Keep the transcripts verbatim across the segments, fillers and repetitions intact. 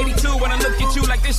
eighty-two when I look at you like this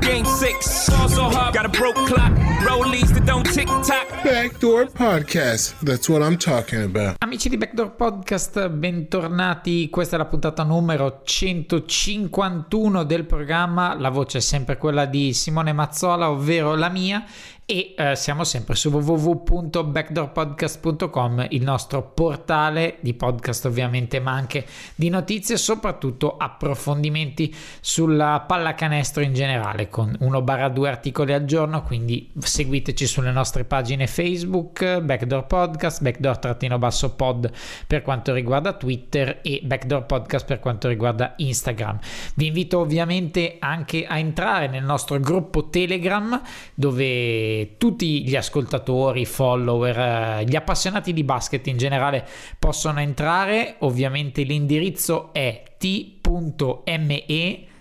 game six. Also hard, got a broke clock, rollies that don't tick-tock. Backdoor Podcast, that's what I'm talking about. Amici di Backdoor Podcast, bentornati. Questa è la puntata numero centocinquantuno del programma. La voce è sempre quella di Simone Mazzola, ovvero la mia. E eh, siamo sempre su w w w punto backdoor podcast punto com, il nostro portale di podcast ovviamente, ma anche di notizie, soprattutto approfondimenti sulla pallacanestro in generale, con uno a due articoli al giorno. Quindi seguiteci sulle nostre pagine Facebook, Backdoor Podcast, Backdoor-Pod per quanto riguarda Twitter e Backdoor Podcast per quanto riguarda Instagram. Vi invito ovviamente anche a entrare nel nostro gruppo Telegram, dove tutti gli ascoltatori, follower, gli appassionati di basket in generale possono entrare. Ovviamente l'indirizzo è t.me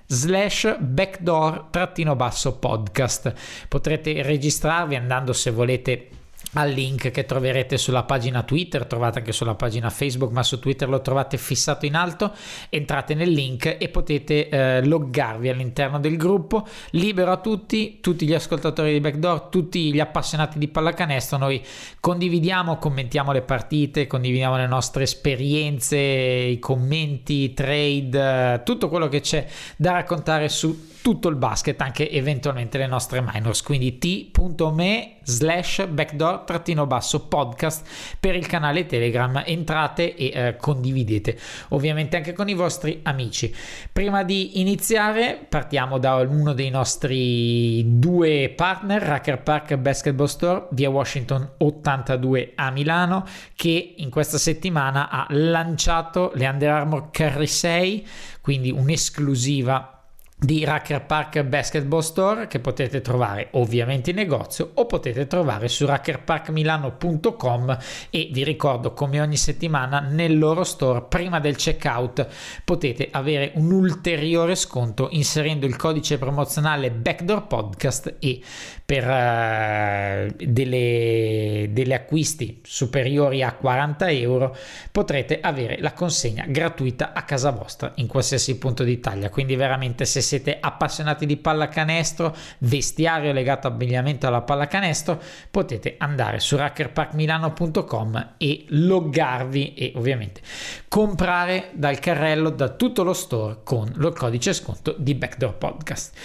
slash backdoor trattino basso podcast. Potrete registrarvi andando, se volete, al link che troverete sulla pagina Twitter, trovate anche sulla pagina Facebook, ma su Twitter lo trovate fissato in alto. Entrate nel link e potete eh, loggarvi all'interno del gruppo, libero a tutti, tutti gli ascoltatori di Backdoor, tutti gli appassionati di pallacanestro. Noi condividiamo, commentiamo le partite, condividiamo le nostre esperienze, i commenti, i trade, tutto quello che c'è da raccontare su tutto il basket, anche eventualmente le nostre minors. Quindi t.me slash backdoor trattino basso podcast per il canale Telegram, entrate e eh, condividete ovviamente anche con i vostri amici. Prima di iniziare partiamo da uno dei nostri due partner, Hacker Park Basketball Store, via Washington ottantadue a Milano, che in questa settimana ha lanciato le Under Armour Carry sei, quindi un'esclusiva di Hacker Park Basketball Store che potete trovare ovviamente in negozio o potete trovare su rucker park milano punto com. E vi ricordo, come ogni settimana, nel loro store prima del checkout potete avere un ulteriore sconto inserendo il codice promozionale Backdoor Podcast, e per eh, delle, delle acquisti superiori a quaranta euro potrete avere la consegna gratuita a casa vostra in qualsiasi punto d'Italia. Quindi veramente, se siete appassionati di pallacanestro, vestiario legato, abbigliamento alla pallacanestro, potete andare su rucker park milano punto com e loggarvi e ovviamente comprare dal carrello, da tutto lo store, con lo codice sconto di Backdoor Podcast.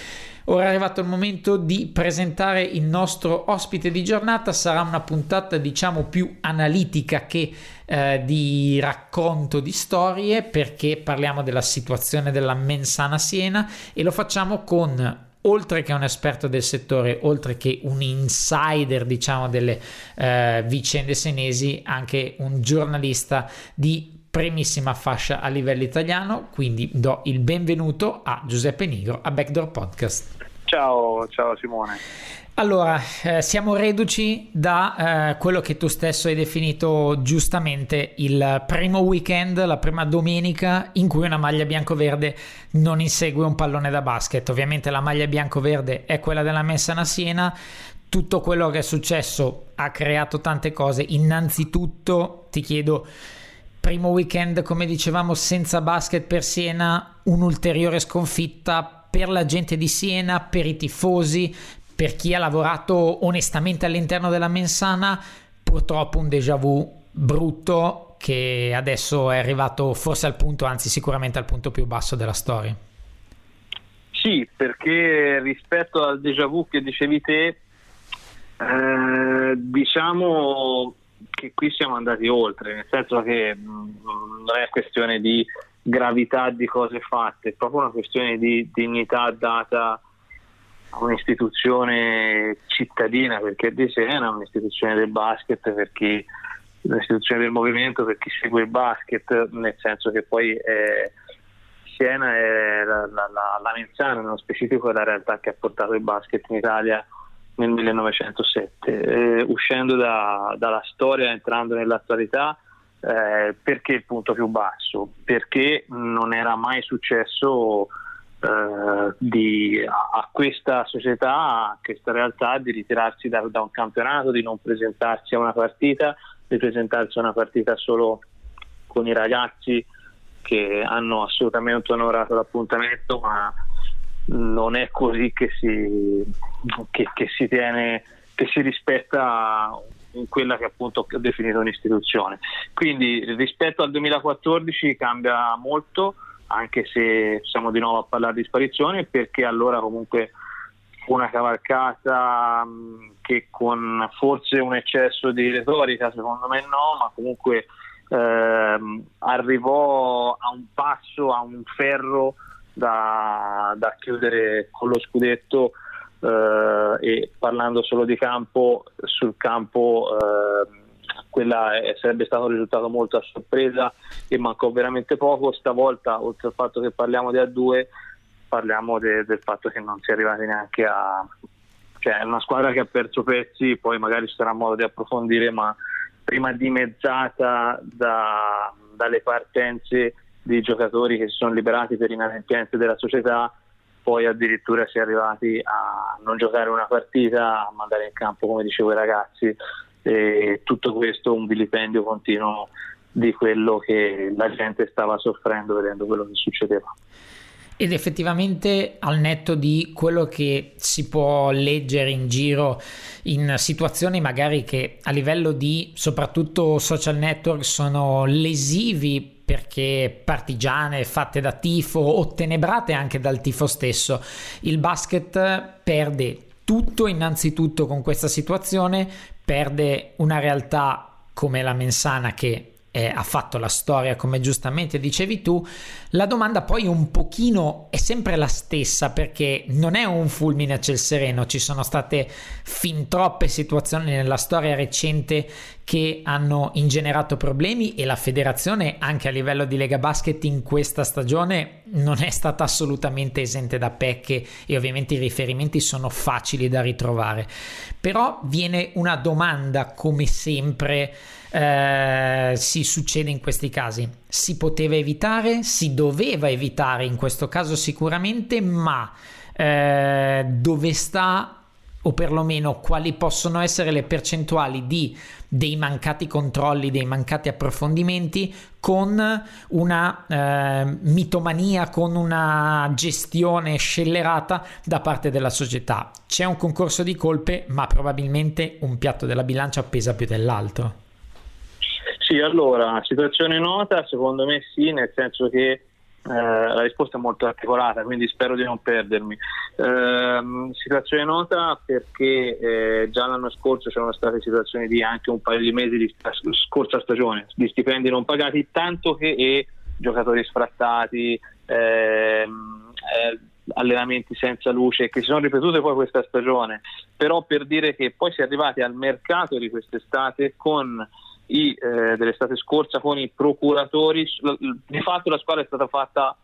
Ora è arrivato il momento di presentare il nostro ospite di giornata. Sarà una puntata, diciamo, più analitica che eh, di racconto di storie, perché parliamo della situazione della Mens Sana Siena e lo facciamo con, oltre che un esperto del settore, oltre che un insider, diciamo, delle eh, vicende senesi, anche un giornalista di primissima fascia a livello italiano. Quindi do il benvenuto a Giuseppe Nigro a Backdoor Podcast. Ciao, ciao Simone. Allora, eh, siamo reduci da eh, quello che tu stesso hai definito giustamente il primo weekend, la prima domenica in cui una maglia bianco-verde non insegue un pallone da basket. Ovviamente la maglia bianco-verde è quella della Mens Sana Siena. Tutto quello che è successo ha creato tante cose. Innanzitutto ti chiedo: primo weekend, come dicevamo, senza basket per Siena, un'ulteriore sconfitta per la gente di Siena, per i tifosi, per chi ha lavorato onestamente all'interno della Mens Sana. Purtroppo un déjà vu brutto che adesso è arrivato forse al punto, anzi sicuramente al punto più basso della storia. Sì, perché rispetto al déjà vu che dicevi te, eh, diciamo che qui siamo andati oltre, nel senso che mh, non è questione di gravità di cose fatte, è proprio una questione di dignità data a un'istituzione cittadina, perché di Siena è un'istituzione del basket, per chi l'istituzione del movimento per chi segue il basket, nel senso che poi eh, Siena è la, la, la, la Mens Sana, nello specifico è la realtà che ha portato il basket in Italia nel millenovecentosette, eh, uscendo da, dalla storia, entrando nell'attualità. Eh, perché il punto più basso? Perché non era mai successo eh, di, a, a questa società, a questa realtà, di ritirarsi da, da un campionato, di non presentarsi a una partita, di presentarsi a una partita solo con i ragazzi che hanno assolutamente onorato l'appuntamento, ma non è così che si, che, che si tiene, che si rispetta in quella che appunto ho definito un'istituzione. Quindi rispetto al duemilaquattordici cambia molto, anche se siamo di nuovo a parlare di sparizione, perché allora comunque una cavalcata che con forse un eccesso di retorica, secondo me no, ma comunque ehm, arrivò a un passo, a un ferro da, da chiudere con lo scudetto. Uh, e parlando solo di campo, sul campo uh, quella è, sarebbe stato un risultato molto a sorpresa e mancò veramente poco. Stavolta, oltre al fatto che parliamo di A due, parliamo de, del fatto che non si è arrivati neanche a, cioè è una squadra che ha perso pezzi, poi magari ci sarà modo di approfondire, ma prima dimezzata da, dalle partenze di giocatori che si sono liberati per inadempienze della società. Poi addirittura si è arrivati a non giocare una partita, a mandare in campo, come dicevo, i ragazzi, e tutto questo un vilipendio continuo di quello che la gente stava soffrendo vedendo quello che succedeva. Ed effettivamente, al netto di quello che si può leggere in giro in situazioni magari che a livello di soprattutto social network sono lesivi, perché partigiane, fatte da tifo o tenebrate anche dal tifo stesso, il basket perde tutto innanzitutto con questa situazione, perde una realtà come la Mens Sana che Eh, ha fatto la storia, come giustamente dicevi tu. La domanda poi un pochino è sempre la stessa, perché non è un fulmine a ciel sereno, ci sono state fin troppe situazioni nella storia recente che hanno ingenerato problemi, e la federazione anche a livello di Lega Basket in questa stagione non è stata assolutamente esente da pecche, e ovviamente i riferimenti sono facili da ritrovare. Però viene una domanda, come sempre Eh, si succede in questi casi: si poteva evitare, si doveva evitare in questo caso sicuramente, ma eh, dove sta, o perlomeno quali possono essere le percentuali di dei mancati controlli, dei mancati approfondimenti, con una eh, mitomania, con una gestione scellerata da parte della società? C'è un concorso di colpe, ma probabilmente un piatto della bilancia pesa più dell'altro. Sì, allora, situazione nota, secondo me sì, nel senso che eh, la risposta è molto articolata, quindi spero di non perdermi. Eh, situazione nota perché eh, già l'anno scorso c'erano state situazioni di anche un paio di mesi di sta- scorsa stagione, di stipendi non pagati, tanto che e giocatori sfrattati, eh, eh, allenamenti senza luce, che si sono ripetute poi questa stagione. Però per dire che poi si è arrivati al mercato di quest'estate con I, eh, dell'estate scorsa con i procuratori. Di fatto la squadra è stata fatta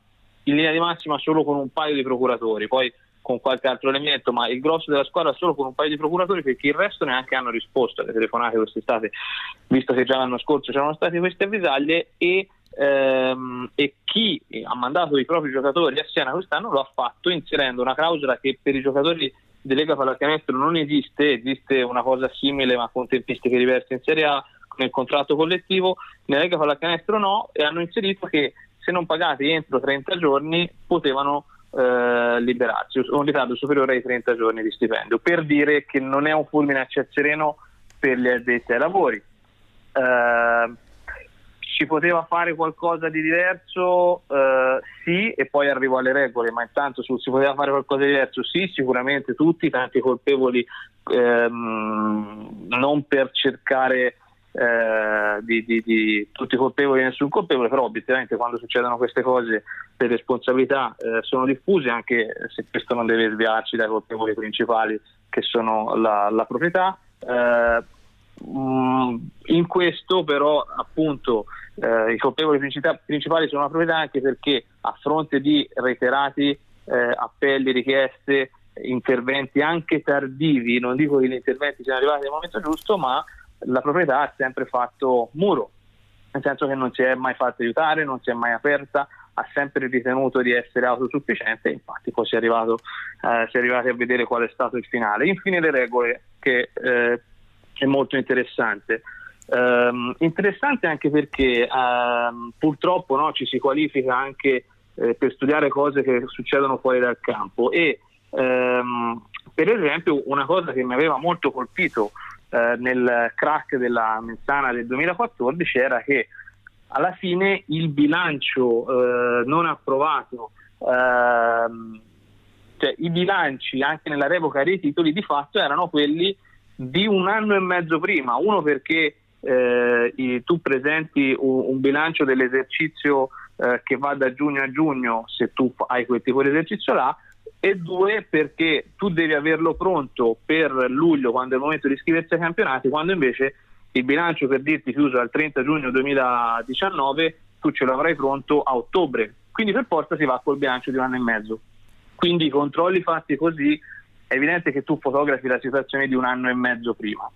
in linea di massima solo con un paio di procuratori, poi con qualche altro elemento, ma il grosso della squadra solo con un paio di procuratori, perché il resto neanche hanno risposto alle telefonate quest'estate, visto che già l'anno scorso c'erano state queste avvisaglie. E, ehm, e chi ha mandato i propri giocatori a Siena quest'anno lo ha fatto inserendo una clausola che per i giocatori di Lega Pallacanestro non esiste, esiste una cosa simile ma con tempistiche diverse in Serie A, nel contratto collettivo. Nella Lega Pallacanestro no, e hanno inserito che se non pagati entro trenta giorni potevano eh, liberarsi, un ritardo superiore ai trenta giorni di stipendio, per dire che non è un fulmine a ciel sereno per gli addetti ai lavori. Eh, si poteva fare qualcosa di diverso? Eh, sì, e poi arrivo alle regole, ma intanto su si poteva fare qualcosa di diverso? Sì, sicuramente tutti, tanti colpevoli, ehm, non per cercare Eh, di, di, di tutti colpevoli e nessun colpevole, però obiettivamente quando succedono queste cose le responsabilità eh, sono diffuse, anche se questo non deve sviarci dai colpevoli principali che sono la, la proprietà. Eh, mh, In questo però appunto eh, i colpevoli principali sono la proprietà, anche perché a fronte di reiterati eh, appelli, richieste, interventi anche tardivi, non dico che gli interventi siano arrivati al momento giusto, ma la proprietà ha sempre fatto muro, nel senso che non si è mai fatta aiutare, non si è mai aperta, ha sempre ritenuto di essere autosufficiente, infatti poi si è, arrivato, eh, si è arrivati a vedere qual è stato il finale. Infine le regole, che eh, è molto interessante. Um, interessante anche perché um, purtroppo no, ci si qualifica anche eh, per studiare cose che succedono fuori dal campo e um, per esempio una cosa che mi aveva molto colpito eh, nel crack della Mens Sana del duemilaquattordici era che alla fine il bilancio eh, non approvato, ehm, cioè i bilanci anche nella revoca dei titoli di fatto erano quelli di un anno e mezzo prima, uno perché eh, i, tu presenti un, un bilancio dell'esercizio eh, che va da giugno a giugno se tu hai quel tipo di esercizio là, e due perché tu devi averlo pronto per luglio quando è il momento di iscriversi ai campionati, quando invece il bilancio, per dirti, chiuso al trenta giugno duemiladiciannove, tu ce l'avrai pronto a ottobre, quindi per forza si va col bilancio di un anno e mezzo. Quindi i controlli fatti così è evidente che tu fotografi la situazione di un anno e mezzo prima.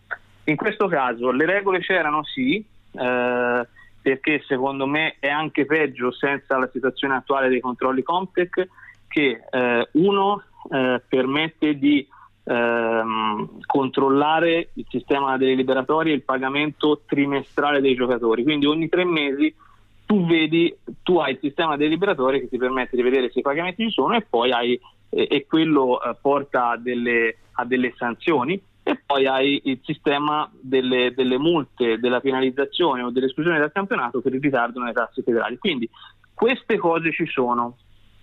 In questo caso le regole c'erano sì, eh, perché secondo me è anche peggio senza la situazione attuale dei controlli Comtech, che eh, uno eh, permette di Ehm, controllare il sistema delle liberatorie e il pagamento trimestrale dei giocatori, quindi ogni tre mesi tu vedi, tu hai il sistema delle liberatorie che ti permette di vedere se i pagamenti ci sono, e poi hai eh, e quello eh, porta a delle, a delle sanzioni, e poi hai il sistema delle, delle multe, della penalizzazione o dell'esclusione dal campionato per il ritardo nelle tasse federali. Quindi queste cose ci sono,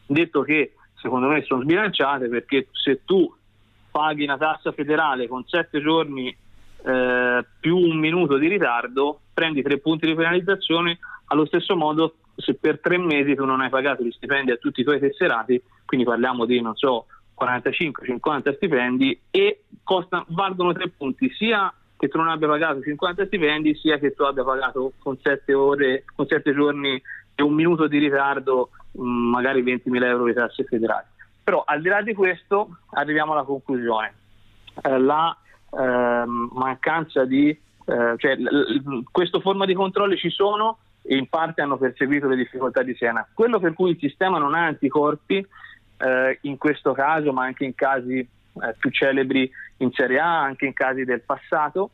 detto che secondo me sono sbilanciate, perché se tu paghi una tassa federale con sette giorni eh, più un minuto di ritardo, prendi tre punti di penalizzazione. Allo stesso modo, se per tre mesi tu non hai pagato gli stipendi a tutti i tuoi tesserati, quindi parliamo di non so quarantacinque cinquanta stipendi, e costa, valgono tre punti sia che tu non abbia pagato cinquanta stipendi, sia che tu abbia pagato con sette ore, con sette giorni e un minuto di ritardo mh, magari ventimila euro di tasse federali. Però al di là di questo arriviamo alla conclusione, eh, la eh, mancanza di, eh, cioè l- l- questa forma di controlli ci sono e in parte hanno perseguito le difficoltà di Siena. Quello per cui il sistema non ha anticorpi, eh, in questo caso ma anche in casi eh, più celebri in Serie A, anche in casi del passato,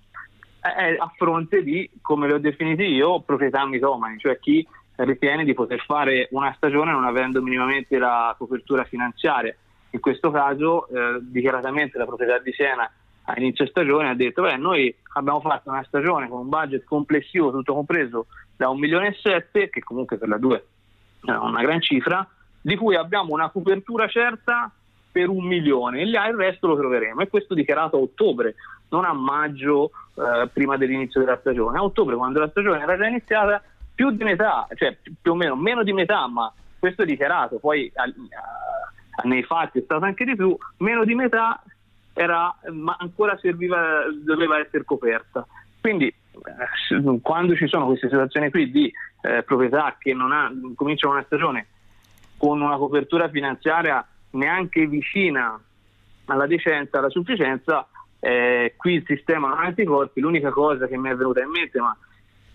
è a fronte di, come le ho definite io, proprietà mitomani, cioè chi ritiene di poter fare una stagione non avendo minimamente la copertura finanziaria. In questo caso eh, dichiaratamente la proprietà di Siena a inizio stagione ha detto: beh, noi abbiamo fatto una stagione con un budget complessivo tutto compreso da un milione e sette, che comunque per la due è una gran cifra, di cui abbiamo una copertura certa per un milione e là il resto lo troveremo. E questo dichiarato a ottobre, non a maggio eh, prima dell'inizio della stagione, a ottobre, quando la stagione era già iniziata. Più di metà, cioè più o meno, meno di metà, ma questo è dichiarato, poi a, a, nei fatti è stato anche di più, meno di metà era, ma ancora serviva, doveva essere coperta. Quindi eh, quando ci sono queste situazioni qui di eh, proprietà che non ha, cominciano una stagione con una copertura finanziaria neanche vicina alla decenza, alla sufficienza, eh, qui il sistema non ha anticorpi. L'unica cosa che mi è venuta in mente, ma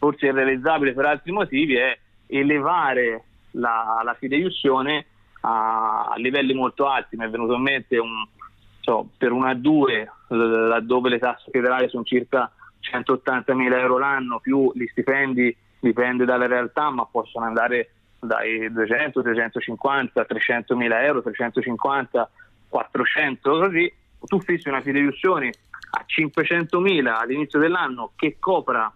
forse irrealizzabile per altri motivi, è elevare la, la fideiussione a, a livelli molto alti. Mi è venuto in mente un, so, per una due, laddove le tasse federali sono circa centottantamila euro l'anno, più gli stipendi, dipende dalla realtà, ma possono andare dai duecento, trecentocinquanta, trecentomila euro, trecentocinquanta, quattrocento, così tu fissi una fideiussione a cinquecentomila all'inizio dell'anno che copra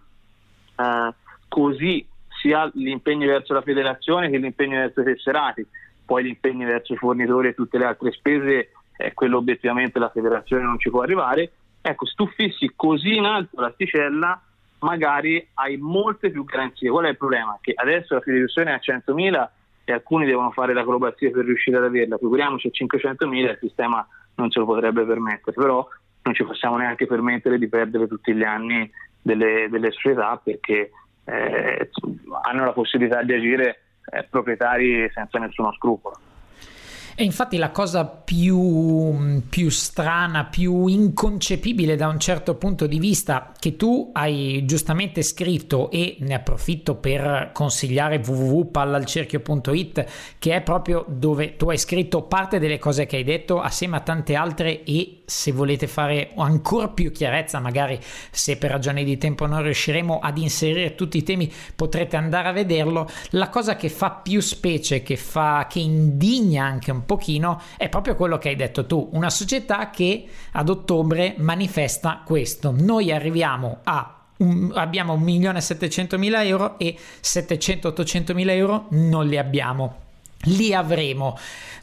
Uh, così sia gli impegni verso la federazione che gli impegni verso i tesserati, poi gli impegni verso i fornitori e tutte le altre spese, eh, quello obiettivamente la federazione non ci può arrivare. Ecco, se tu fissi così in alto l'asticella, magari hai molte più garanzie. Qual è il problema? Che adesso la federazione è a centomila e alcuni devono fare l'acrobazia per riuscire ad averla, figuriamoci a cinquecentomila, il sistema non ce lo potrebbe permettere, però non ci possiamo neanche permettere di perdere tutti gli anni delle, delle società, perché eh, hanno la possibilità di agire eh, proprietari senza nessuno scrupolo. E infatti la cosa più, più strana, più inconcepibile da un certo punto di vista, che tu hai giustamente scritto, e ne approfitto per consigliare w w w punto pallalcerchio punto i t, che è proprio dove tu hai scritto parte delle cose che hai detto assieme a tante altre, e se volete fare ancora più chiarezza, magari se per ragioni di tempo non riusciremo ad inserire tutti i temi, potrete andare a vederlo. La cosa che fa più specie, che fa, che indigna anche un pochino, è proprio quello che hai detto tu: una società che ad ottobre manifesta questo: noi arriviamo a un, abbiamo un milione settecentomila euro e settecento ottocentomila euro non li abbiamo, li avremo.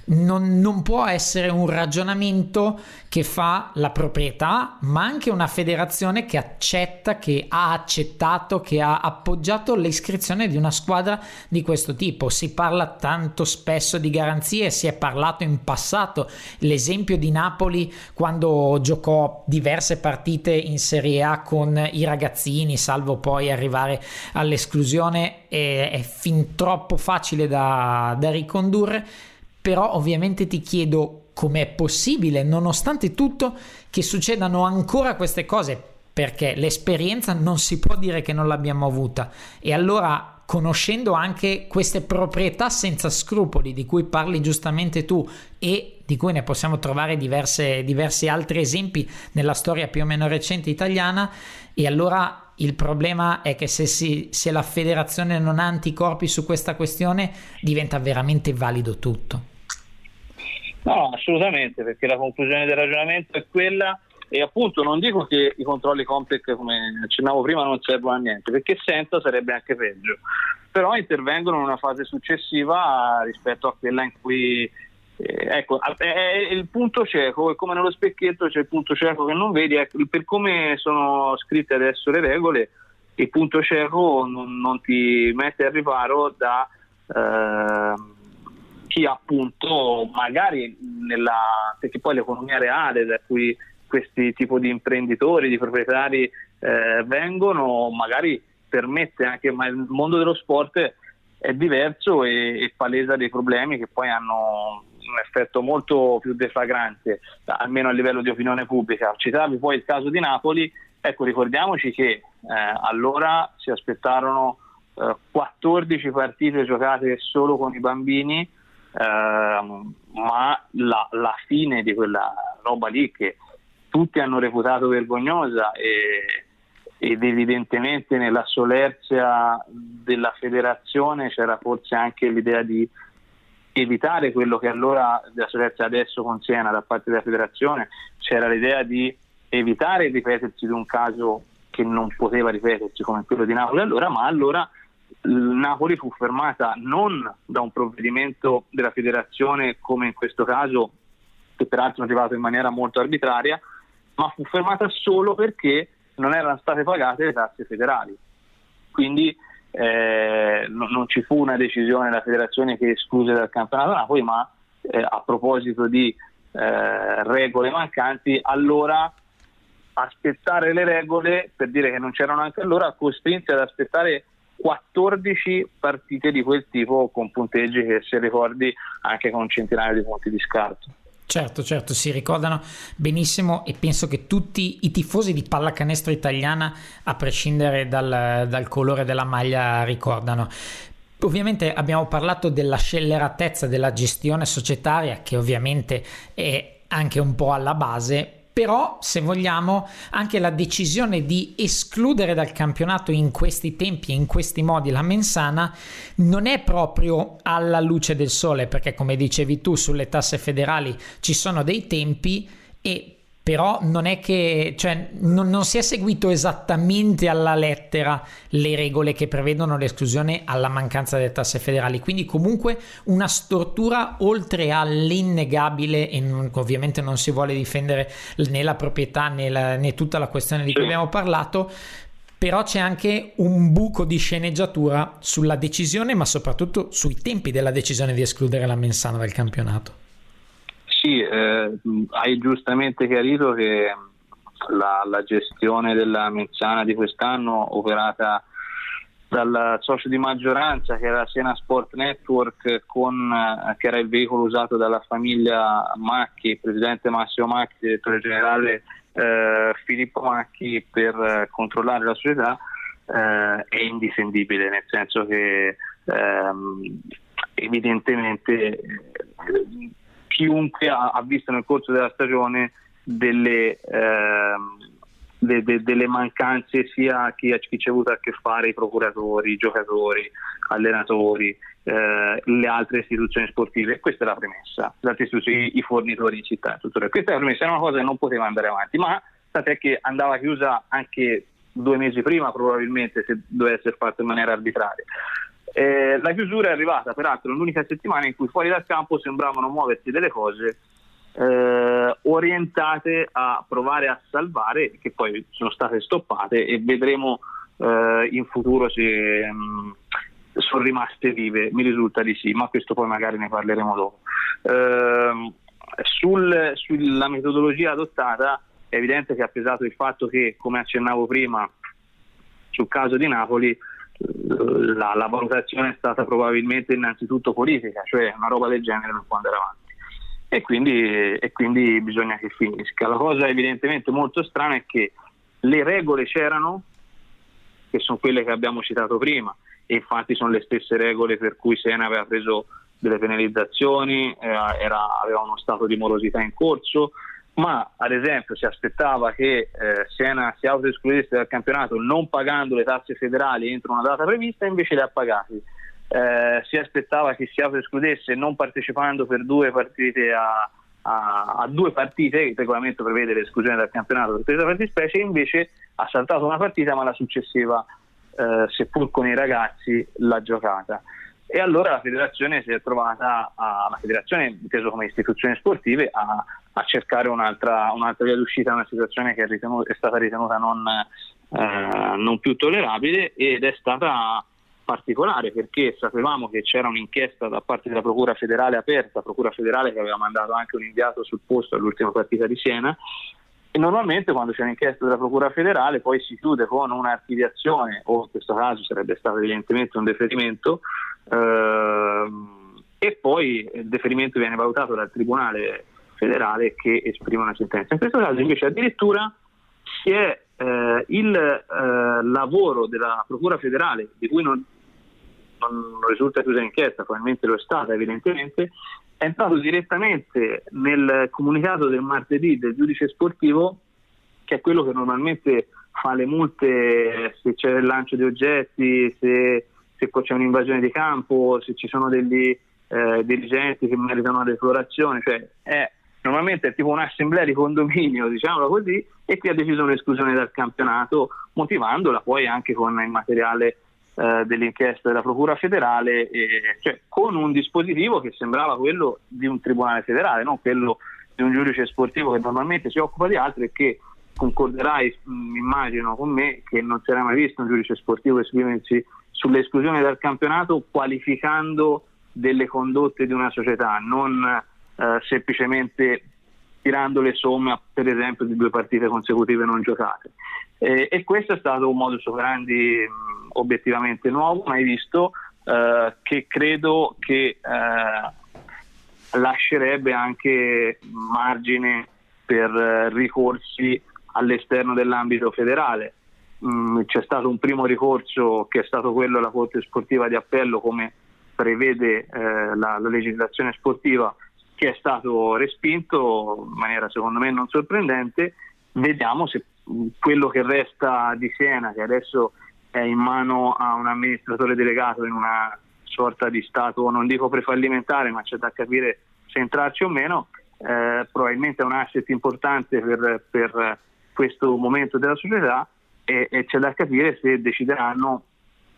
Non, non può essere un ragionamento che fa la proprietà, ma anche una federazione che accetta, che ha accettato, che ha appoggiato l'iscrizione di una squadra di questo tipo. Si parla tanto spesso di garanzie, si è parlato in passato, l'esempio di Napoli quando giocò diverse partite in Serie A con i ragazzini, salvo poi arrivare all'esclusione, è, è fin troppo facile da, da ricondurre. Però ovviamente ti chiedo, com'è possibile, nonostante tutto, che succedano ancora queste cose? Perché l'esperienza non si può dire che non l'abbiamo avuta. E allora, conoscendo anche queste proprietà senza scrupoli di cui parli giustamente tu, e di cui ne possiamo trovare diverse, diversi altri esempi nella storia più o meno recente italiana, e allora il problema è che se, si, se la federazione non ha anticorpi su questa questione, diventa veramente valido tutto. No, assolutamente, perché la conclusione del ragionamento è quella. E appunto non dico che i controlli Compec, come accennavo prima, non servono a niente, perché senza sarebbe anche peggio, però intervengono in una fase successiva rispetto a quella in cui eh, ecco, è il punto cieco, è come nello specchietto c'è il punto cieco che non vedi. Ecco, per come sono scritte adesso le regole, il punto cieco non, non ti mette al riparo da eh, chi appunto magari nella, perché poi l'economia reale da cui questi tipo di imprenditori, di proprietari eh, vengono, magari permette anche, ma il mondo dello sport è diverso e, e palesa dei problemi che poi hanno un effetto molto più deflagrante, almeno a livello di opinione pubblica. Citavi poi il caso di Napoli, ecco, ricordiamoci che eh, allora si aspettarono eh, quattordici partite giocate solo con i bambini, eh, ma la, la fine di quella roba lì che tutti hanno reputato vergognosa, e, ed evidentemente nella solerzia della federazione c'era forse anche l'idea di evitare quello che allora, la solerzia adesso con Siena da parte della federazione, c'era l'idea di evitare il ripetersi di un caso che non poteva ripetersi come quello di Napoli allora, ma allora Napoli fu fermata non da un provvedimento della federazione come in questo caso, che peraltro è arrivato in maniera molto arbitraria, ma fu fermata solo perché non erano state pagate le tasse federali. Quindi eh, no, non ci fu una decisione della federazione che escluse dal campionato Napoli, ma eh, a proposito di eh, regole mancanti, allora aspettare le regole, per dire che non c'erano anche allora, costrinse ad aspettare quattordici partite di quel tipo, con punteggi che, se ricordi, anche con un centinaio di punti di scarto. Certo, certo, si ricordano benissimo, e penso che tutti i tifosi di pallacanestro italiana, a prescindere dal, dal colore della maglia, ricordano. Ovviamente abbiamo parlato della scelleratezza della gestione societaria, che ovviamente è anche un po' alla base. Però, se vogliamo, anche la decisione di escludere dal campionato in questi tempi e in questi modi la Mens Sana non è proprio alla luce del sole, perché, come dicevi tu, sulle tasse federali ci sono dei tempi, e però non è che, cioè, non, non si è seguito esattamente alla lettera le regole che prevedono l'esclusione alla mancanza delle tasse federali. Quindi comunque una stortura, oltre all'innegabile, e non, ovviamente non si vuole difendere né la proprietà né, la, né tutta la questione di cui abbiamo parlato, però c'è anche un buco di sceneggiatura sulla decisione, ma soprattutto sui tempi della decisione di escludere la Mens Sana dal campionato. Sì, eh, hai giustamente chiarito che la, la gestione della Menzana di quest'anno operata dal socio di maggioranza che era Siena Sport Network, con, che era il veicolo usato dalla famiglia Macchi, presidente Massimo Macchi, direttore generale eh, Filippo Macchi, per eh, controllare la società, eh, è indifendibile, nel senso che ehm, evidentemente eh, chiunque ha, ha visto nel corso della stagione delle... Ehm, De, de, delle mancanze, sia chi ha, chi c'è avuto a che fare, i procuratori, i giocatori, allenatori, eh, le altre istituzioni sportive. Questa è la premessa, i, i fornitori in città, tutto. Questa è la premessa, era una cosa che non poteva andare avanti, ma tant'è che andava chiusa anche due mesi prima probabilmente, se doveva essere fatta in maniera arbitraria. Eh, la chiusura è arrivata peraltro l'unica settimana in cui fuori dal campo sembravano muoversi delle cose Eh, orientate a provare a salvare, che poi sono state stoppate, e vedremo eh, in futuro se mh, sono rimaste vive. Mi risulta di sì, ma questo poi magari ne parleremo dopo. Eh, sul, sulla metodologia adottata è evidente che ha pesato il fatto che, come accennavo prima sul caso di Napoli, la, la valutazione è stata probabilmente innanzitutto politica, cioè una roba del genere non può andare avanti. E quindi, e quindi bisogna che finisca. La cosa evidentemente molto strana è che le regole c'erano, che sono quelle che abbiamo citato prima, e infatti sono le stesse regole per cui Siena aveva preso delle penalizzazioni, eh, era, aveva uno stato di morosità in corso, ma ad esempio si aspettava che eh, Siena si autoescludesse dal campionato non pagando le tasse federali entro una data prevista, invece le ha pagate. Eh, si aspettava che si autoescludesse non partecipando per due partite a, a, a due partite, il regolamento prevede l'esclusione dal campionato per questa fattispecie, invece ha saltato una partita, ma la successiva, eh, seppur con i ragazzi, l'ha giocata. E allora la federazione si è trovata, a, la federazione inteso come istituzioni sportive, a, a cercare un'altra, un'altra via d'uscita, una situazione che è, ritenuta, è stata ritenuta non, eh, non più tollerabile, ed è stata particolare, perché sapevamo che c'era un'inchiesta da parte della Procura Federale aperta, Procura Federale che aveva mandato anche un inviato sul posto all'ultima partita di Siena, e normalmente quando c'è un'inchiesta della Procura Federale poi si chiude con un'archiviazione, o in questo caso sarebbe stato evidentemente un deferimento, ehm, e poi il deferimento viene valutato dal Tribunale Federale che esprime una sentenza. In questo caso invece addirittura si è eh, il eh, lavoro della Procura Federale, di cui non non risulta chiusa l'inchiesta, probabilmente lo è stata evidentemente, è entrato direttamente nel comunicato del martedì del giudice sportivo, che è quello che normalmente fa le multe se c'è il lancio di oggetti, se, se c'è un'invasione di campo, se ci sono degli eh, dirigenti che meritano una deflorazione, cioè è normalmente è tipo un'assemblea di condominio, diciamolo così, e qui ha deciso un'esclusione dal campionato, motivandola poi anche con il materiale dell'inchiesta della Procura Federale, eh, cioè con un dispositivo che sembrava quello di un tribunale federale, non quello di un giudice sportivo che normalmente si occupa di altro, e che concorderai, mh, immagino con me, che non si era mai visto un giudice sportivo esprimersi sull'esclusione dal campionato qualificando delle condotte di una società, non eh, semplicemente tirando le somme per esempio di due partite consecutive non giocate, eh, e questo è stato un modus operandi mh, obiettivamente nuovo, mai visto, eh, che credo che eh, lascerebbe anche margine per eh, ricorsi all'esterno dell'ambito federale. Mh, c'è stato un primo ricorso che è stato quello alla Corte Sportiva di Appello, come prevede eh, la, la legislazione sportiva, che è stato respinto in maniera secondo me non sorprendente. Vediamo se quello che resta di Siena, che adesso è in mano a un amministratore delegato in una sorta di stato, non dico prefallimentare, ma c'è da capire se entrarci o meno, eh, probabilmente è un asset importante per, per questo momento della società, e, e c'è da capire se decideranno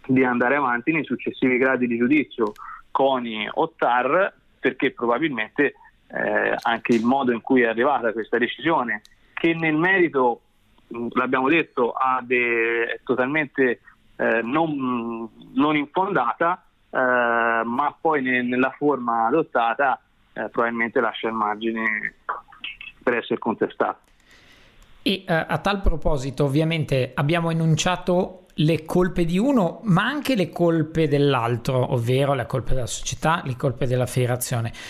di andare avanti nei successivi gradi di giudizio, CONI o TAR, perché probabilmente eh, anche il modo in cui è arrivata questa decisione, che nel merito, mh, l'abbiamo detto, ha de- è totalmente eh, non, non infondata, eh, ma poi ne- nella forma adottata eh, probabilmente lascia il margine per essere contestata. E uh, a tal proposito, ovviamente abbiamo enunciato le colpe di uno, ma anche le colpe dell'altro, ovvero le colpe della società, le colpe della federazione. Uh,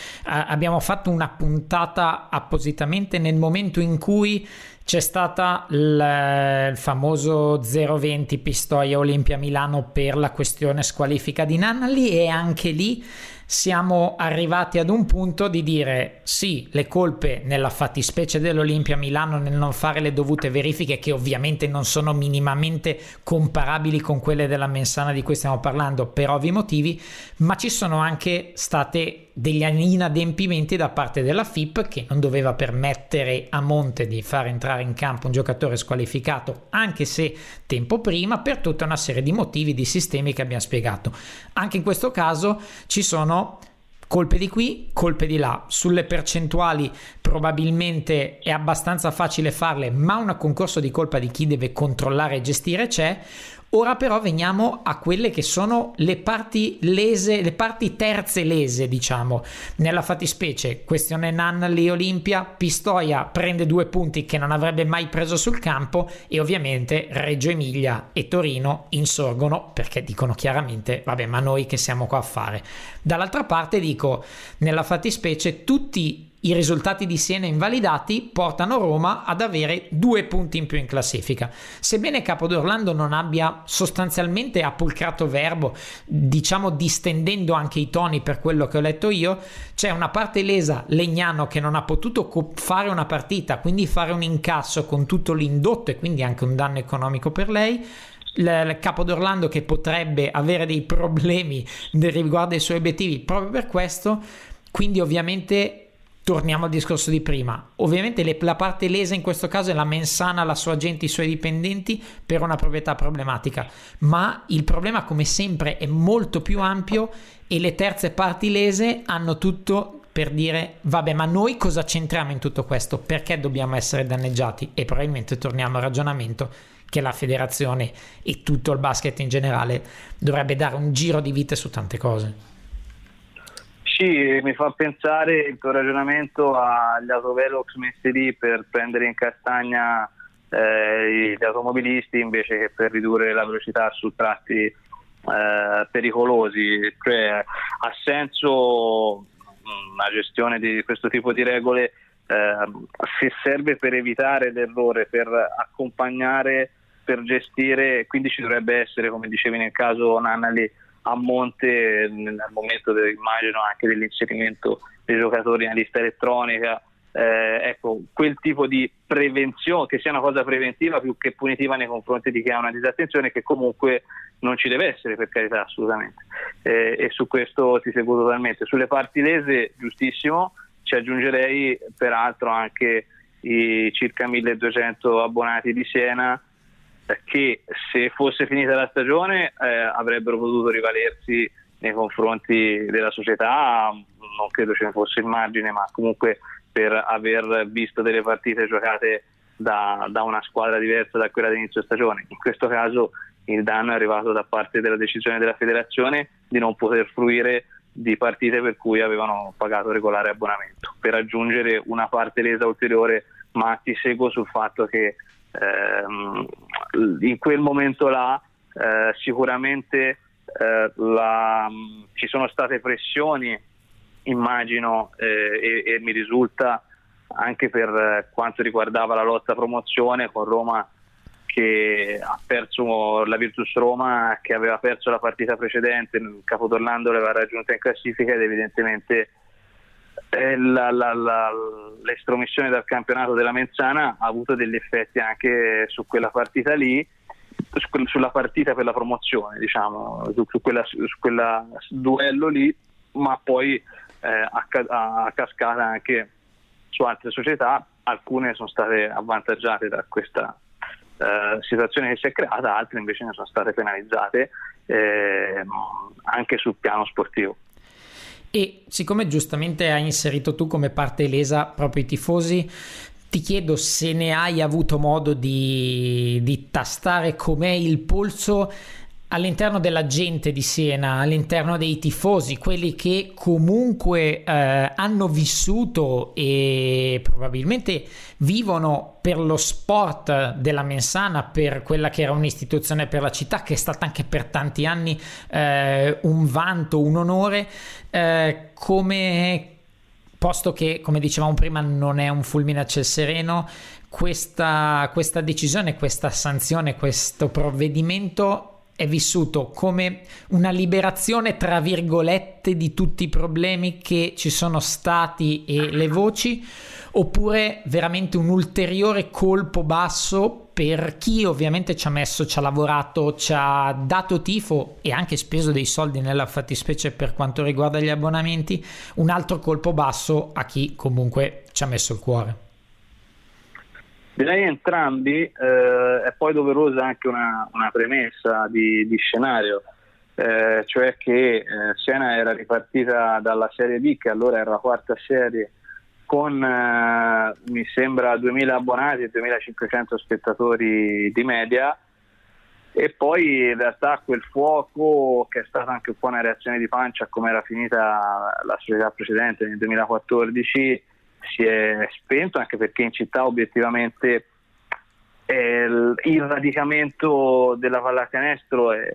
abbiamo fatto una puntata appositamente nel momento in cui c'è stata il, il famoso zero venti Pistoia Olimpia Milano per la questione squalifica di Nannali, e anche lì siamo arrivati ad un punto di dire sì, le colpe nella fattispecie dell'Olimpia Milano nel non fare le dovute verifiche, che ovviamente non sono minimamente comparabili con quelle della Mens Sana di cui stiamo parlando per ovvi motivi, ma ci sono anche state degli inadempimenti da parte della F I P, che non doveva permettere a Monte di far entrare in campo un giocatore squalificato anche se tempo prima, per tutta una serie di motivi, di sistemi che abbiamo spiegato. Anche in questo caso ci sono colpe di qui, colpe di là. Sulle percentuali probabilmente è abbastanza facile farle, ma un concorso di colpa di chi deve controllare e gestire c'è. Ora però veniamo a quelle che sono le parti lese, le parti terze lese, diciamo, nella fattispecie questione Nannali Olimpia. Pistoia prende due punti che non avrebbe mai preso sul campo, e ovviamente Reggio Emilia e Torino insorgono perché dicono chiaramente vabbè, ma noi che siamo qua a fare? Dall'altra parte dico, nella fattispecie tutti i risultati di Siena invalidati portano Roma ad avere due punti in più in classifica. Sebbene Capodorlando non abbia sostanzialmente appulcrato verbo, diciamo distendendo anche i toni per quello che ho letto io, c'è una parte lesa, Legnano, che non ha potuto co- fare una partita, quindi fare un incasso con tutto l'indotto e quindi anche un danno economico per lei. Il Capodorlando che potrebbe avere dei problemi riguardo ai suoi obiettivi proprio per questo. Quindi ovviamente torniamo al discorso di prima, ovviamente le, la parte lesa in questo caso è la Mens Sana, la sua gente, i suoi dipendenti per una proprietà problematica, ma il problema come sempre è molto più ampio, e le terze parti lese hanno tutto per dire vabbè, ma noi cosa c'entriamo in tutto questo? Perché dobbiamo essere danneggiati? E probabilmente torniamo al ragionamento che la federazione e tutto il basket in generale dovrebbe dare un giro di vite su tante cose. Sì, mi fa pensare il tuo ragionamento agli autovelox messi lì per prendere in castagna eh, gli automobilisti invece che per ridurre la velocità su tratti eh, pericolosi. Cioè, ha senso una gestione di questo tipo di regole eh, se serve per evitare l'errore, per accompagnare, per gestire. Quindi ci dovrebbe essere, come dicevi nel caso Nannali, a monte, nel momento del, immagino anche dell'inserimento dei giocatori nella lista elettronica, eh, ecco, quel tipo di prevenzione, che sia una cosa preventiva più che punitiva nei confronti di chi ha una disattenzione, che comunque non ci deve essere, per carità, assolutamente. Eh, e su questo ti seguo totalmente. Sulle parti lese, giustissimo, ci aggiungerei peraltro anche i circa milleduecento abbonati di Siena, che se fosse finita la stagione eh, avrebbero potuto rivalersi nei confronti della società, non credo ce ne fosse il margine, ma comunque per aver visto delle partite giocate da, da una squadra diversa da quella d'inizio stagione. In questo caso il danno è arrivato da parte della decisione della federazione di non poter fruire di partite per cui avevano pagato regolare abbonamento. Per aggiungere una parte lesa ulteriore, ma ti seguo sul fatto che in quel momento là eh, sicuramente eh, la, ci sono state pressioni, immagino, eh, e, e mi risulta anche per quanto riguardava la lotta promozione, con Roma che ha perso, la Virtus Roma che aveva perso la partita precedente, Capodorlando l'aveva raggiunta in classifica, ed evidentemente La, la, la, l'estromissione dal campionato della Mens Sana ha avuto degli effetti anche su quella partita lì, su, sulla partita per la promozione, diciamo, su, su quella su quella duello lì, ma poi eh, a, a, a cascata anche su altre società. Alcune sono state avvantaggiate da questa eh, situazione che si è creata, altre invece ne sono state penalizzate eh, anche sul piano sportivo. E siccome giustamente hai inserito tu come parte lesa proprio i tifosi, ti chiedo se ne hai avuto modo di, di tastare com'è il polso all'interno della gente di Siena, all'interno dei tifosi, quelli che comunque eh, hanno vissuto e probabilmente vivono per lo sport della Mens Sana, per quella che era un'istituzione per la città, che è stata anche per tanti anni eh, un vanto, un onore, eh, come posto che, come dicevamo prima, non è un fulmine a ciel sereno. Questa, questa decisione, questa sanzione, questo provvedimento è vissuto come una liberazione tra virgolette di tutti i problemi che ci sono stati e le voci, oppure veramente un ulteriore colpo basso per chi ovviamente ci ha messo, ci ha lavorato, ci ha dato tifo e anche speso dei soldi nella fattispecie per quanto riguarda gli abbonamenti, un altro colpo basso a chi comunque ci ha messo il cuore. Direi entrambi, eh, è poi doverosa anche una, una premessa di, di scenario, eh, cioè che eh, Siena era ripartita dalla Serie D, che allora era la quarta serie, con eh, mi sembra duemila abbonati e duemilacinquecento spettatori di media, e poi in realtà quel fuoco, che è stata anche un po' una reazione di pancia come era finita la società precedente nel duemilaquattordici, si è spento, anche perché in città obiettivamente eh, il radicamento della pallacanestro è, è,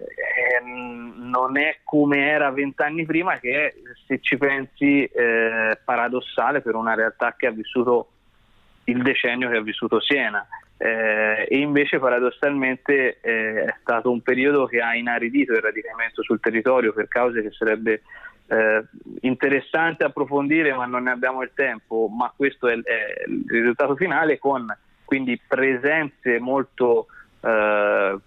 non è come era vent'anni prima, che è, se ci pensi, eh, paradossale per una realtà che ha vissuto il decennio che ha vissuto Siena, eh, e invece paradossalmente eh, è stato un periodo che ha inaridito il radicamento sul territorio per cause che sarebbe Eh, interessante approfondire, ma non ne abbiamo il tempo. Ma questo è, è il risultato finale, con quindi presenze molto eh,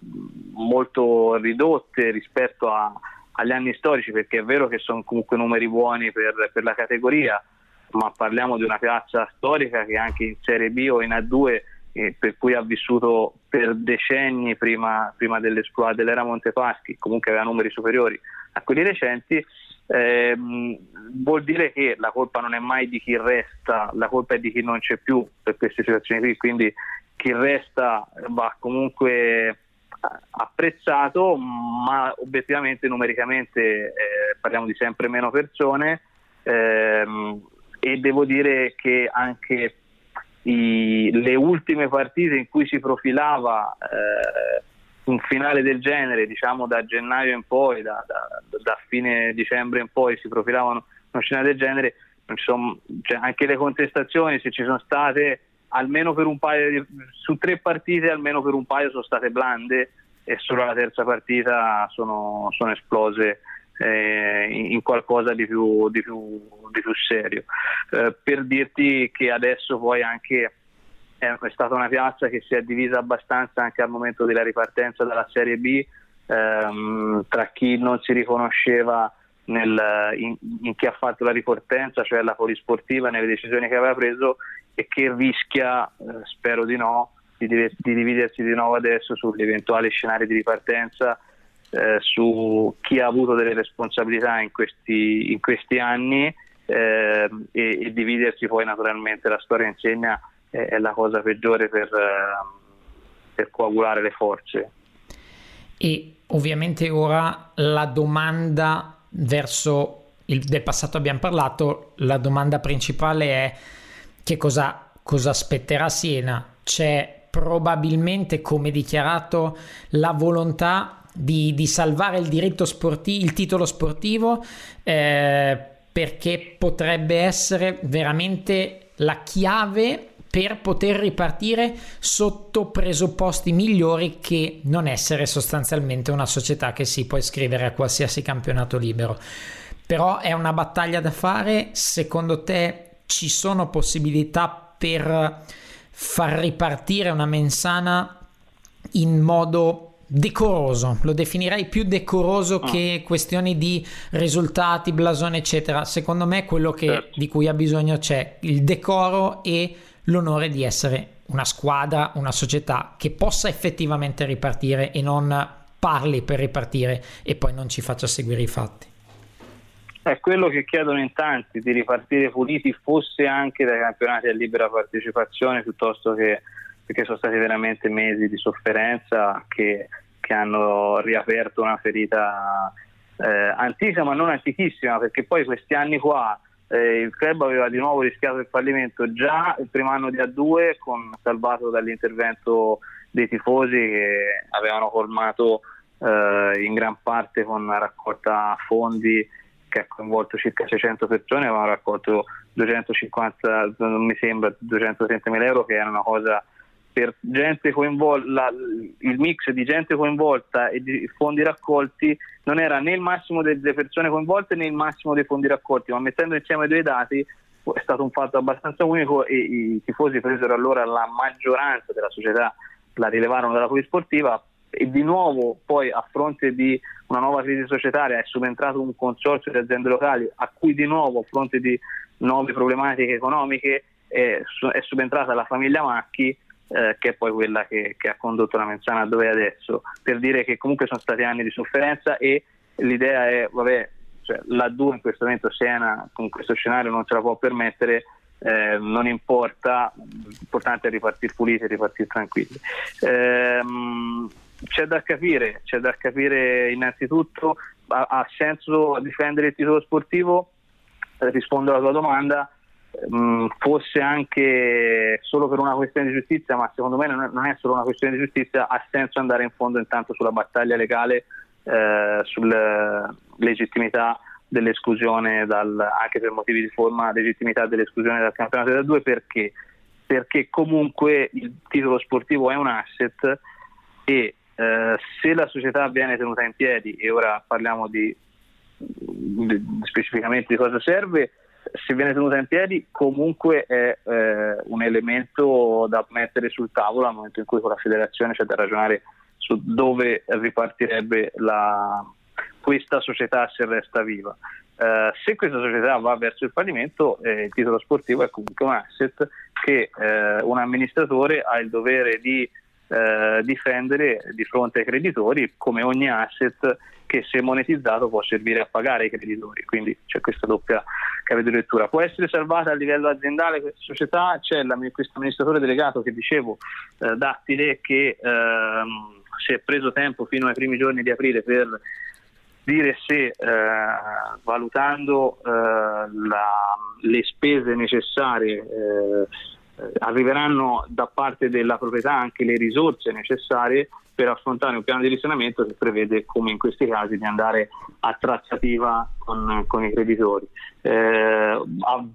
molto ridotte rispetto a, agli anni storici, perché è vero che sono comunque numeri buoni per, per la categoria, ma parliamo di una piazza storica che anche in Serie B o in A due, eh, per cui ha vissuto per decenni prima, prima dell'esploit dell'era Montepaschi, comunque aveva numeri superiori a quelli recenti. Eh, vuol dire che la colpa non è mai di chi resta, la colpa è di chi non c'è più per queste situazioni qui, quindi chi resta va comunque apprezzato, ma obiettivamente numericamente eh, parliamo di sempre meno persone, ehm, e devo dire che anche i, le ultime partite in cui si profilava eh, un finale del genere, diciamo da gennaio in poi, da, da, da fine dicembre in poi si profilavano una scena del genere, non ci sono, cioè anche le contestazioni, se ci sono state, almeno per un paio di, su tre partite almeno per un paio sono state blande, e solo la terza partita sono, sono esplose eh, in qualcosa di più, di più, di più serio, eh, per dirti che adesso poi anche è stata una piazza che si è divisa abbastanza anche al momento della ripartenza dalla Serie B, ehm, tra chi non si riconosceva nel, in, in chi ha fatto la ripartenza, cioè la polisportiva, nelle decisioni che aveva preso, e che rischia, eh, spero di no, di, di dividersi di nuovo adesso sugli eventuali scenari di ripartenza, eh, su chi ha avuto delle responsabilità in questi, in questi anni, eh, e, e dividersi poi naturalmente. La storia insegna, è la cosa peggiore per, per coagulare le forze. E ovviamente ora la domanda verso il del passato abbiamo parlato, la domanda principale è che cosa, cosa aspetterà Siena. C'è probabilmente, come dichiarato, la volontà di, di salvare il diritto sportivo, il titolo sportivo, eh, perché potrebbe essere veramente la chiave per poter ripartire sotto presupposti migliori che non essere sostanzialmente una società che si può iscrivere a qualsiasi campionato libero. Però è una battaglia da fare. Secondo te ci sono possibilità per far ripartire una Mens Sana in modo decoroso? Lo definirei più decoroso ah. che questioni di risultati, blasone eccetera. Secondo me quello che, certo, di cui ha bisogno c'è il decoro e l'onore di essere una squadra, una società che possa effettivamente ripartire, e non parli per ripartire e poi non ci faccia seguire i fatti. È quello che chiedono in tanti, di ripartire puliti, fosse anche dai campionati a libera partecipazione, piuttosto che, perché sono stati veramente mesi di sofferenza che che hanno riaperto una ferita eh, antica ma non antichissima, perché poi questi anni qua eh, il club aveva di nuovo rischiato il fallimento già il primo anno di A due, con, salvato dall'intervento dei tifosi che avevano colmato eh, in gran parte con una raccolta fondi che ha coinvolto circa seicento persone, avevano raccolto duecentocinquanta, non mi sembra, duecentotrentamila euro, che era una cosa per gente coinvolta, la, il mix di gente coinvolta e di fondi raccolti non era né il massimo delle persone coinvolte né il massimo dei fondi raccolti, ma mettendo insieme i due dati è stato un fatto abbastanza unico e i tifosi presero allora la maggioranza della società, la rilevarono dalla polisportiva, e di nuovo poi a fronte di una nuova crisi societaria è subentrato un consorzio di aziende locali a cui di nuovo a fronte di nuove problematiche economiche è, è subentrata la famiglia Macchi, eh, che è poi quella che, che ha condotto la Mens Sana a dove è adesso, per dire che comunque sono stati anni di sofferenza e l'idea è, vabbè, cioè, l'A due in questo momento Siena con questo scenario non ce la può permettere, eh, non importa, l'importante è ripartire puliti e ripartire tranquilli. Ehm, c'è da capire, c'è da capire innanzitutto, ha, ha senso difendere il titolo sportivo? Rispondo alla tua domanda, fosse anche solo per una questione di giustizia, ma secondo me non è solo una questione di giustizia, ha senso andare in fondo intanto sulla battaglia legale, eh, sulla legittimità dell'esclusione, dal, anche per motivi di forma, legittimità dell'esclusione dal campionato da due, perché? Perché comunque il titolo sportivo è un asset e eh, se la società viene tenuta in piedi, e ora parliamo di specificamente di cosa serve, se viene tenuta in piedi comunque è eh, un elemento da mettere sul tavolo al momento in cui con la federazione c'è da ragionare su dove ripartirebbe la, questa società se resta viva. Eh, se questa società va verso il fallimento, eh, il titolo sportivo è comunque un asset che eh, un amministratore ha il dovere di Eh, difendere di fronte ai creditori, come ogni asset che se monetizzato può servire a pagare i creditori, quindi c'è questa doppia chiave di lettura. Può essere salvata a livello aziendale questa società, c'è questo amministratore delegato che dicevo, eh, Dattile, che ehm, si è preso tempo fino ai primi giorni di aprile per dire se eh, valutando eh, la, le spese necessarie eh, arriveranno da parte della proprietà anche le risorse necessarie per affrontare un piano di risanamento che prevede, come in questi casi, di andare a trattativa con, con i creditori. Eh,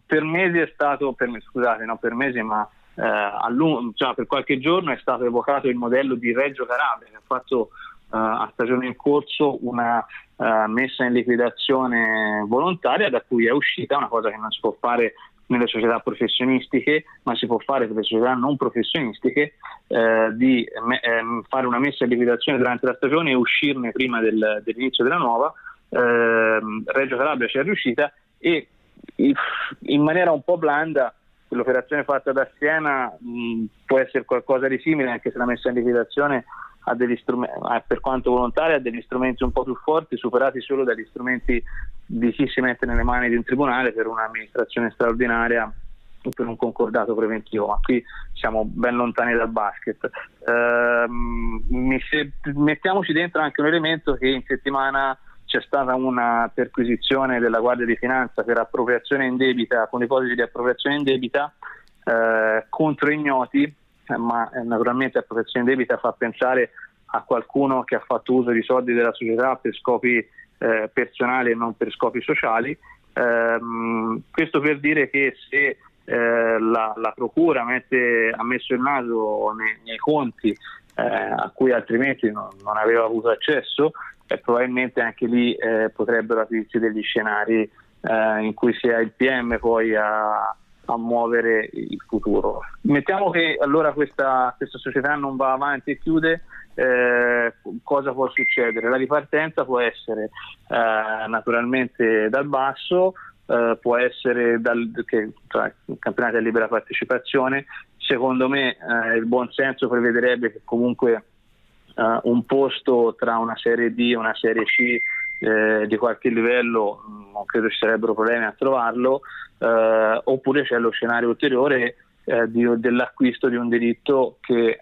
per mesi è stato, per, scusate, no, per mesi, ma eh, a lungo, cioè per qualche giorno è stato evocato il modello di Reggio Calabria, che ha fatto eh, a stagione in corso una eh, messa in liquidazione volontaria, da cui è uscita, una cosa che non si può fare nelle società professionistiche, ma si può fare per le società non professionistiche, eh, di me, eh, fare una messa in liquidazione durante la stagione e uscirne prima del, dell'inizio della nuova. Eh, Reggio Calabria ci è riuscita e in maniera un po' blanda l'operazione fatta da Siena mh, può essere qualcosa di simile, anche se la messa in liquidazione ha degli strumenti, per quanto volontaria, ha degli strumenti un po' più forti, superati solo dagli strumenti di chi si mette nelle mani di un tribunale per un'amministrazione straordinaria o per un concordato preventivo, ma qui siamo ben lontani dal basket. Ehm, mettiamoci dentro anche un elemento che in settimana c'è stata una perquisizione della Guardia di Finanza per appropriazione indebita, con ipotesi di appropriazione indebita eh, contro ignoti, ma naturalmente la protezione indebita fa pensare a qualcuno che ha fatto uso di soldi della società per scopi eh, personali e non per scopi sociali. Ehm, questo per dire che se eh, la, la procura mette, ha messo il naso nei, nei conti eh, a cui altrimenti non, non aveva avuto accesso, eh, probabilmente anche lì eh, potrebbero aprirsi degli scenari eh, in cui sia il P M poi a a muovere il futuro. Mettiamo che allora questa, questa società non va avanti e chiude, eh, cosa può succedere? La ripartenza può essere eh, naturalmente dal basso, eh, può essere dal che, cioè, il campionato è libera partecipazione. Secondo me eh, il buon senso prevederebbe che comunque eh, un posto tra una serie D e una serie C Eh, di qualche livello non credo ci sarebbero problemi a trovarlo, eh, oppure c'è lo scenario ulteriore eh, di, dell'acquisto di un diritto che eh,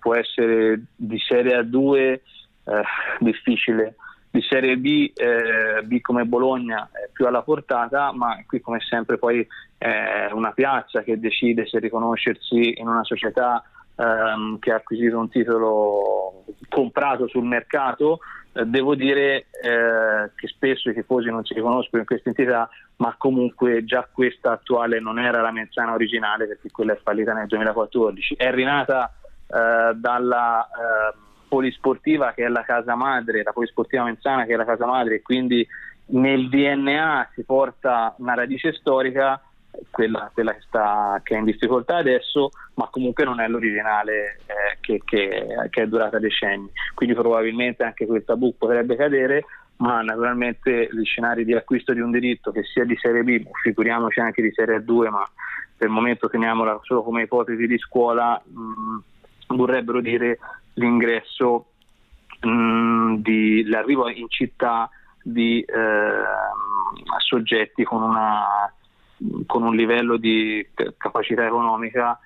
può essere di serie A due eh, difficile, di Serie B, eh, B come Bologna, più alla portata, ma qui come sempre poi è una piazza che decide se riconoscersi in una società ehm, che ha acquisito un titolo comprato sul mercato. Eh, devo dire eh, che spesso i tifosi non si riconoscono in questa entità, ma comunque già questa attuale non era la Mens Sana originale, perché quella è fallita nel duemilaquattordici, è rinata eh, dalla... Eh, Polisportiva, che è la casa madre, la Polisportiva Mens Sana, che è la casa madre, e quindi nel D N A si porta una radice storica, quella, quella che, sta, che è in difficoltà adesso, ma comunque non è l'originale eh, che, che, che è durata decenni. Quindi probabilmente anche quel tabù potrebbe cadere, ma naturalmente gli scenari di acquisto di un diritto, che sia di Serie B, figuriamoci anche di Serie A due, ma per il momento teniamola solo come ipotesi di scuola, mh, vorrebbero dire l'ingresso mh, di l'arrivo in città di eh, soggetti con una con un livello di capacità economica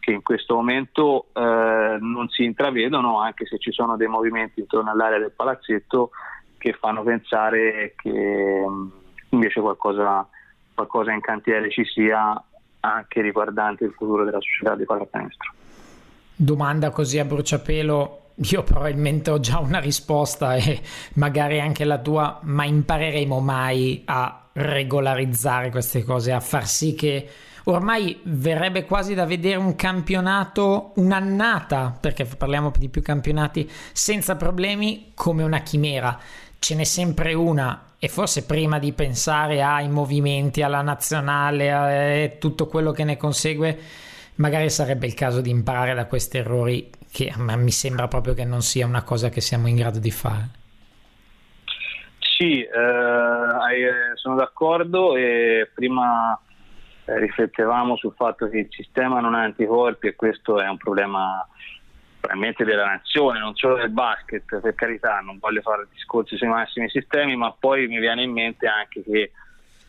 che in questo momento eh, non si intravedono, anche se ci sono dei movimenti intorno all'area del palazzetto che fanno pensare che mh, invece qualcosa qualcosa in cantiere ci sia, anche riguardante il futuro della società di pallacanestro. Domanda così a bruciapelo, io probabilmente ho già una risposta e magari anche la tua, ma impareremo mai a regolarizzare queste cose, a far sì che ormai verrebbe quasi da vedere un campionato, un'annata, perché parliamo di più campionati, senza problemi, come una chimera? Ce n'è sempre una, e forse prima di pensare ai movimenti, alla nazionale, a tutto quello che ne consegue, magari sarebbe il caso di imparare da questi errori, che ma mi sembra proprio che non sia una cosa che siamo in grado di fare. Sì, eh, sono d'accordo, e prima riflettevamo sul fatto che il sistema non ha anticorpi, e questo è un problema probabilmente della nazione, non solo del basket, per carità, non voglio fare discorsi sui massimi sistemi, ma poi mi viene in mente anche che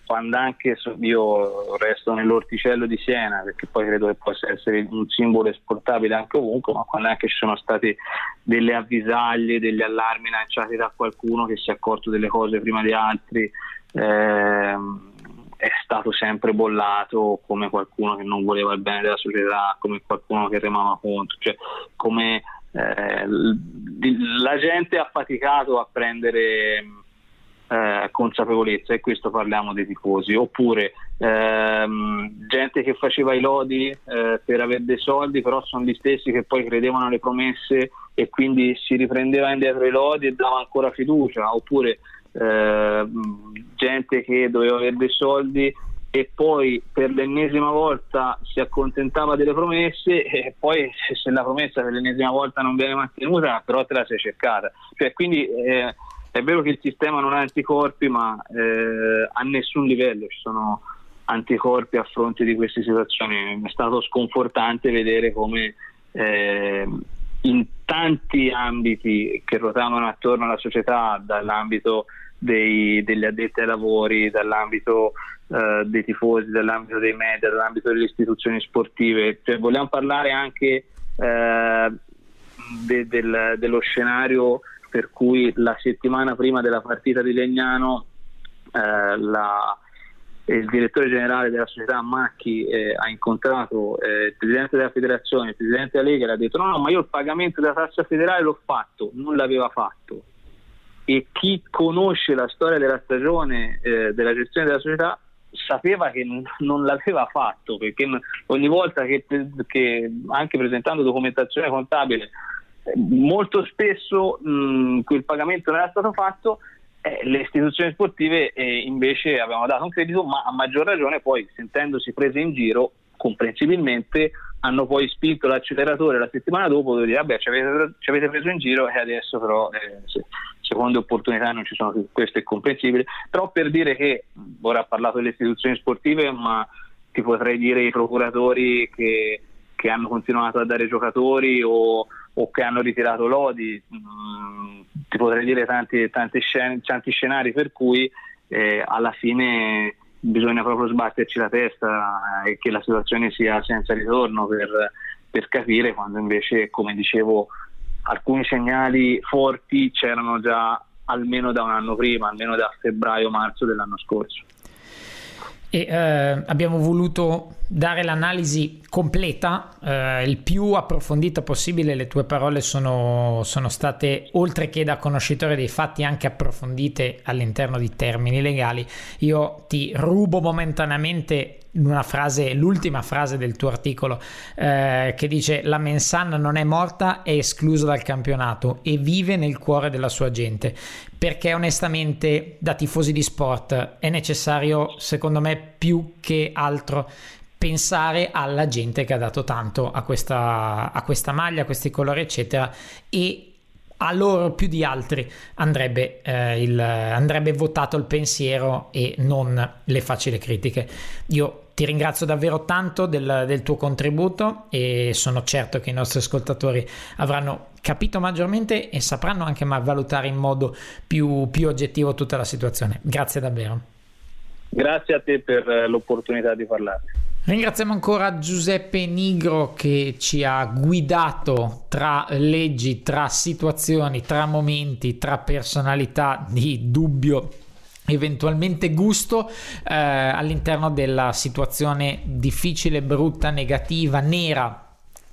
quando anche io resto nell'orticello di Siena, perché poi credo che possa essere un simbolo esportabile anche ovunque, ma quando anche ci sono stati delle avvisaglie, degli allarmi lanciati da qualcuno che si è accorto delle cose prima di altri, ehm, è stato sempre bollato come qualcuno che non voleva il bene della società, come qualcuno che remava contro, cioè come eh, la gente ha faticato a prendere Eh, consapevolezza, e questo parliamo dei tifosi, oppure ehm, gente che faceva i lodi eh, per avere dei soldi, però sono gli stessi che poi credevano alle promesse e quindi si riprendeva indietro i lodi e dava ancora fiducia, oppure ehm, gente che doveva avere dei soldi e poi per l'ennesima volta si accontentava delle promesse, e poi se la promessa per l'ennesima volta non viene mantenuta, però te la sei cercata, cioè quindi eh, è vero che il sistema non ha anticorpi, ma eh, a nessun livello ci sono anticorpi a fronte di queste situazioni. È stato sconfortante vedere come eh, in tanti ambiti che rotavano attorno alla società, dall'ambito dei, degli addetti ai lavori, dall'ambito eh, dei tifosi, dall'ambito dei media, dall'ambito delle istituzioni sportive, cioè, vogliamo parlare anche eh, de, del, dello scenario per cui la settimana prima della partita di Legnano eh, la, il direttore generale della società Macchi eh, ha incontrato eh, il presidente della federazione, il presidente della Lega, e ha detto no, no, ma io il pagamento della tassa federale l'ho fatto, non l'aveva fatto. E chi conosce la storia della stagione eh, della gestione della società sapeva che non l'aveva fatto, perché ogni volta che, che anche presentando documentazione contabile, molto spesso mh, quel pagamento non era stato fatto, eh, le istituzioni sportive eh, invece avevano dato un credito, ma a maggior ragione poi, sentendosi prese in giro, comprensibilmente hanno poi spinto l'acceleratore la settimana dopo, dove dire vabbè, ci avete, ci avete preso in giro, e adesso però eh, se, seconde opportunità non ci sono più. Questo è comprensibile, però per dire che ora ha parlato delle istituzioni sportive, ma ti potrei dire i procuratori che, che hanno continuato a dare giocatori o o che hanno ritirato lodi, mh, ti potrei dire tanti, tanti, scen- tanti scenari per cui eh, alla fine bisogna proprio sbatterci la testa e che la situazione sia senza ritorno per, per capire, quando invece, come dicevo alcuni segnali forti c'erano già almeno da un anno prima, almeno da febbraio-marzo dell'anno scorso. E, eh, abbiamo voluto dare l'analisi completa, eh, il più approfondita possibile. Le tue parole sono, sono state, oltre che da conoscitore dei fatti, anche approfondite all'interno di termini legali. Io ti rubo momentaneamente una frase, l'ultima frase del tuo articolo, eh, che dice: la Mens Sana non è morta, è esclusa dal campionato e vive nel cuore della sua gente, perché onestamente da tifosi di sport è necessario, secondo me, più che altro pensare alla gente che ha dato tanto a questa, a questa maglia, a questi colori eccetera, e a loro più di altri andrebbe, eh, il, andrebbe votato il pensiero e non le facili critiche. Io ti ringrazio davvero tanto del, del tuo contributo e sono certo che i nostri ascoltatori avranno capito maggiormente e sapranno anche valutare in modo più, più oggettivo tutta la situazione. Grazie davvero. Grazie a te per l'opportunità di parlarne. Ringraziamo ancora Giuseppe Nigro che ci ha guidato tra leggi, tra situazioni, tra momenti, tra personalità di dubbio eventualmente gusto, eh, all'interno della situazione difficile, brutta, negativa, nera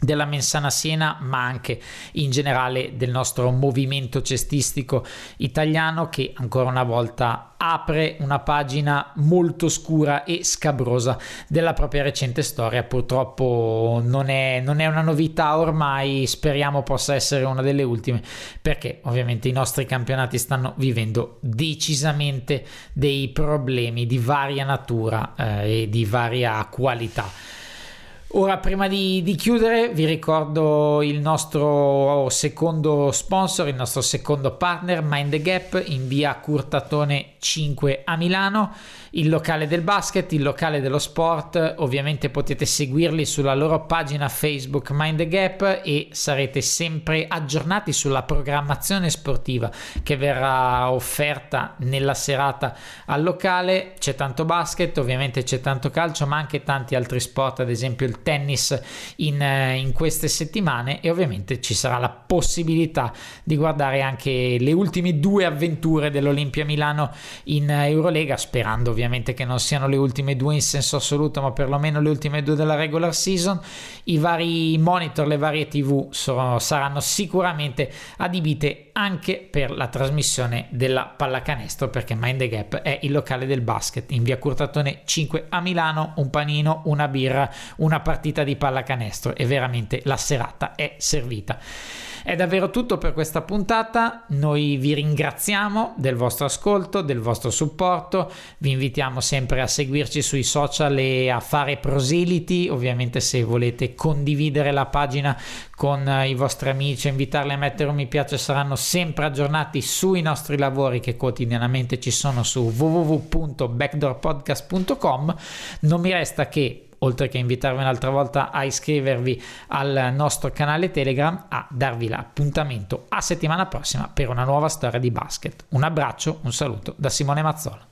della Mens Sana Siena, ma anche in generale del nostro movimento cestistico italiano, che ancora una volta apre una pagina molto scura e scabrosa della propria recente storia. Purtroppo non è, non è una novità ormai, speriamo possa essere una delle ultime, perché ovviamente i nostri campionati stanno vivendo decisamente dei problemi di varia natura eh, e di varia qualità. Ora, prima di, di chiudere, vi ricordo il nostro secondo sponsor, il nostro secondo partner, Mind the Gap, in via Curtatone cinque a Milano, il locale del basket, il locale dello sport. Ovviamente potete seguirli sulla loro pagina Facebook Mind the Gap e sarete sempre aggiornati sulla programmazione sportiva che verrà offerta nella serata al locale. C'è tanto basket, ovviamente c'è tanto calcio, ma anche tanti altri sport, ad esempio il tennis in, in queste settimane, e ovviamente ci sarà la possibilità di guardare anche le ultime due avventure dell'Olimpia Milano in Eurolega, sperando ovviamente che non siano le ultime due in senso assoluto, ma perlomeno le ultime due della regular season. I vari monitor, le varie tivù sono, saranno sicuramente adibite anche per la trasmissione della pallacanestro, perché Mind the Gap è il locale del basket in via Curtatone cinque a Milano. Un panino, una birra, una partita di pallacanestro e veramente la serata è servita. È davvero tutto per questa puntata. Noi vi ringraziamo del vostro ascolto, del vostro supporto. Vi invitiamo sempre a seguirci sui social e a fare proseliti. Ovviamente, se volete condividere la pagina con i vostri amici, invitarli a mettere un mi piace, saranno sempre aggiornati sui nostri lavori che quotidianamente ci sono su w w w punto backdoor podcast punto com. Non mi resta che, oltre che invitarvi un'altra volta a iscrivervi al nostro canale Telegram, a darvi l'appuntamento a settimana prossima per una nuova storia di basket. Un abbraccio, un saluto da Simone Mazzola.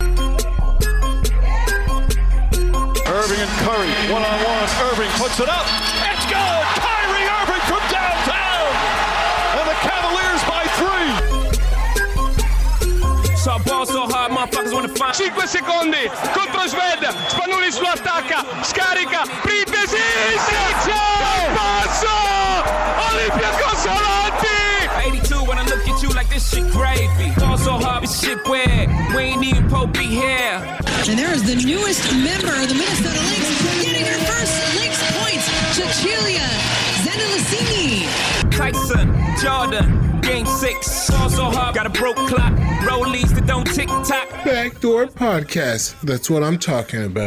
Irving and Curry, one on one, Irving puts it up, it's good! Kyrie Irving from downtown! And the Cavaliers by three! So ball so hard, motherfuckers wanna find... cinque secondi, contro Sved, Spanulis lo attacca, scarica, Pripesi, six! Passo! Olimpia Consolati! eighty-two when I look at you like this shit gravy, ball so hard, this shit weird, we ain't even Popey here. And there is the newest member of the Minnesota Lynx getting her first Lynx points, Cecilia Zandalasini. Tyson, Jordan, game six. Also hard, got a broke clock, rollies that don't tick-tock. Backdoor Podcast, that's what I'm talking about.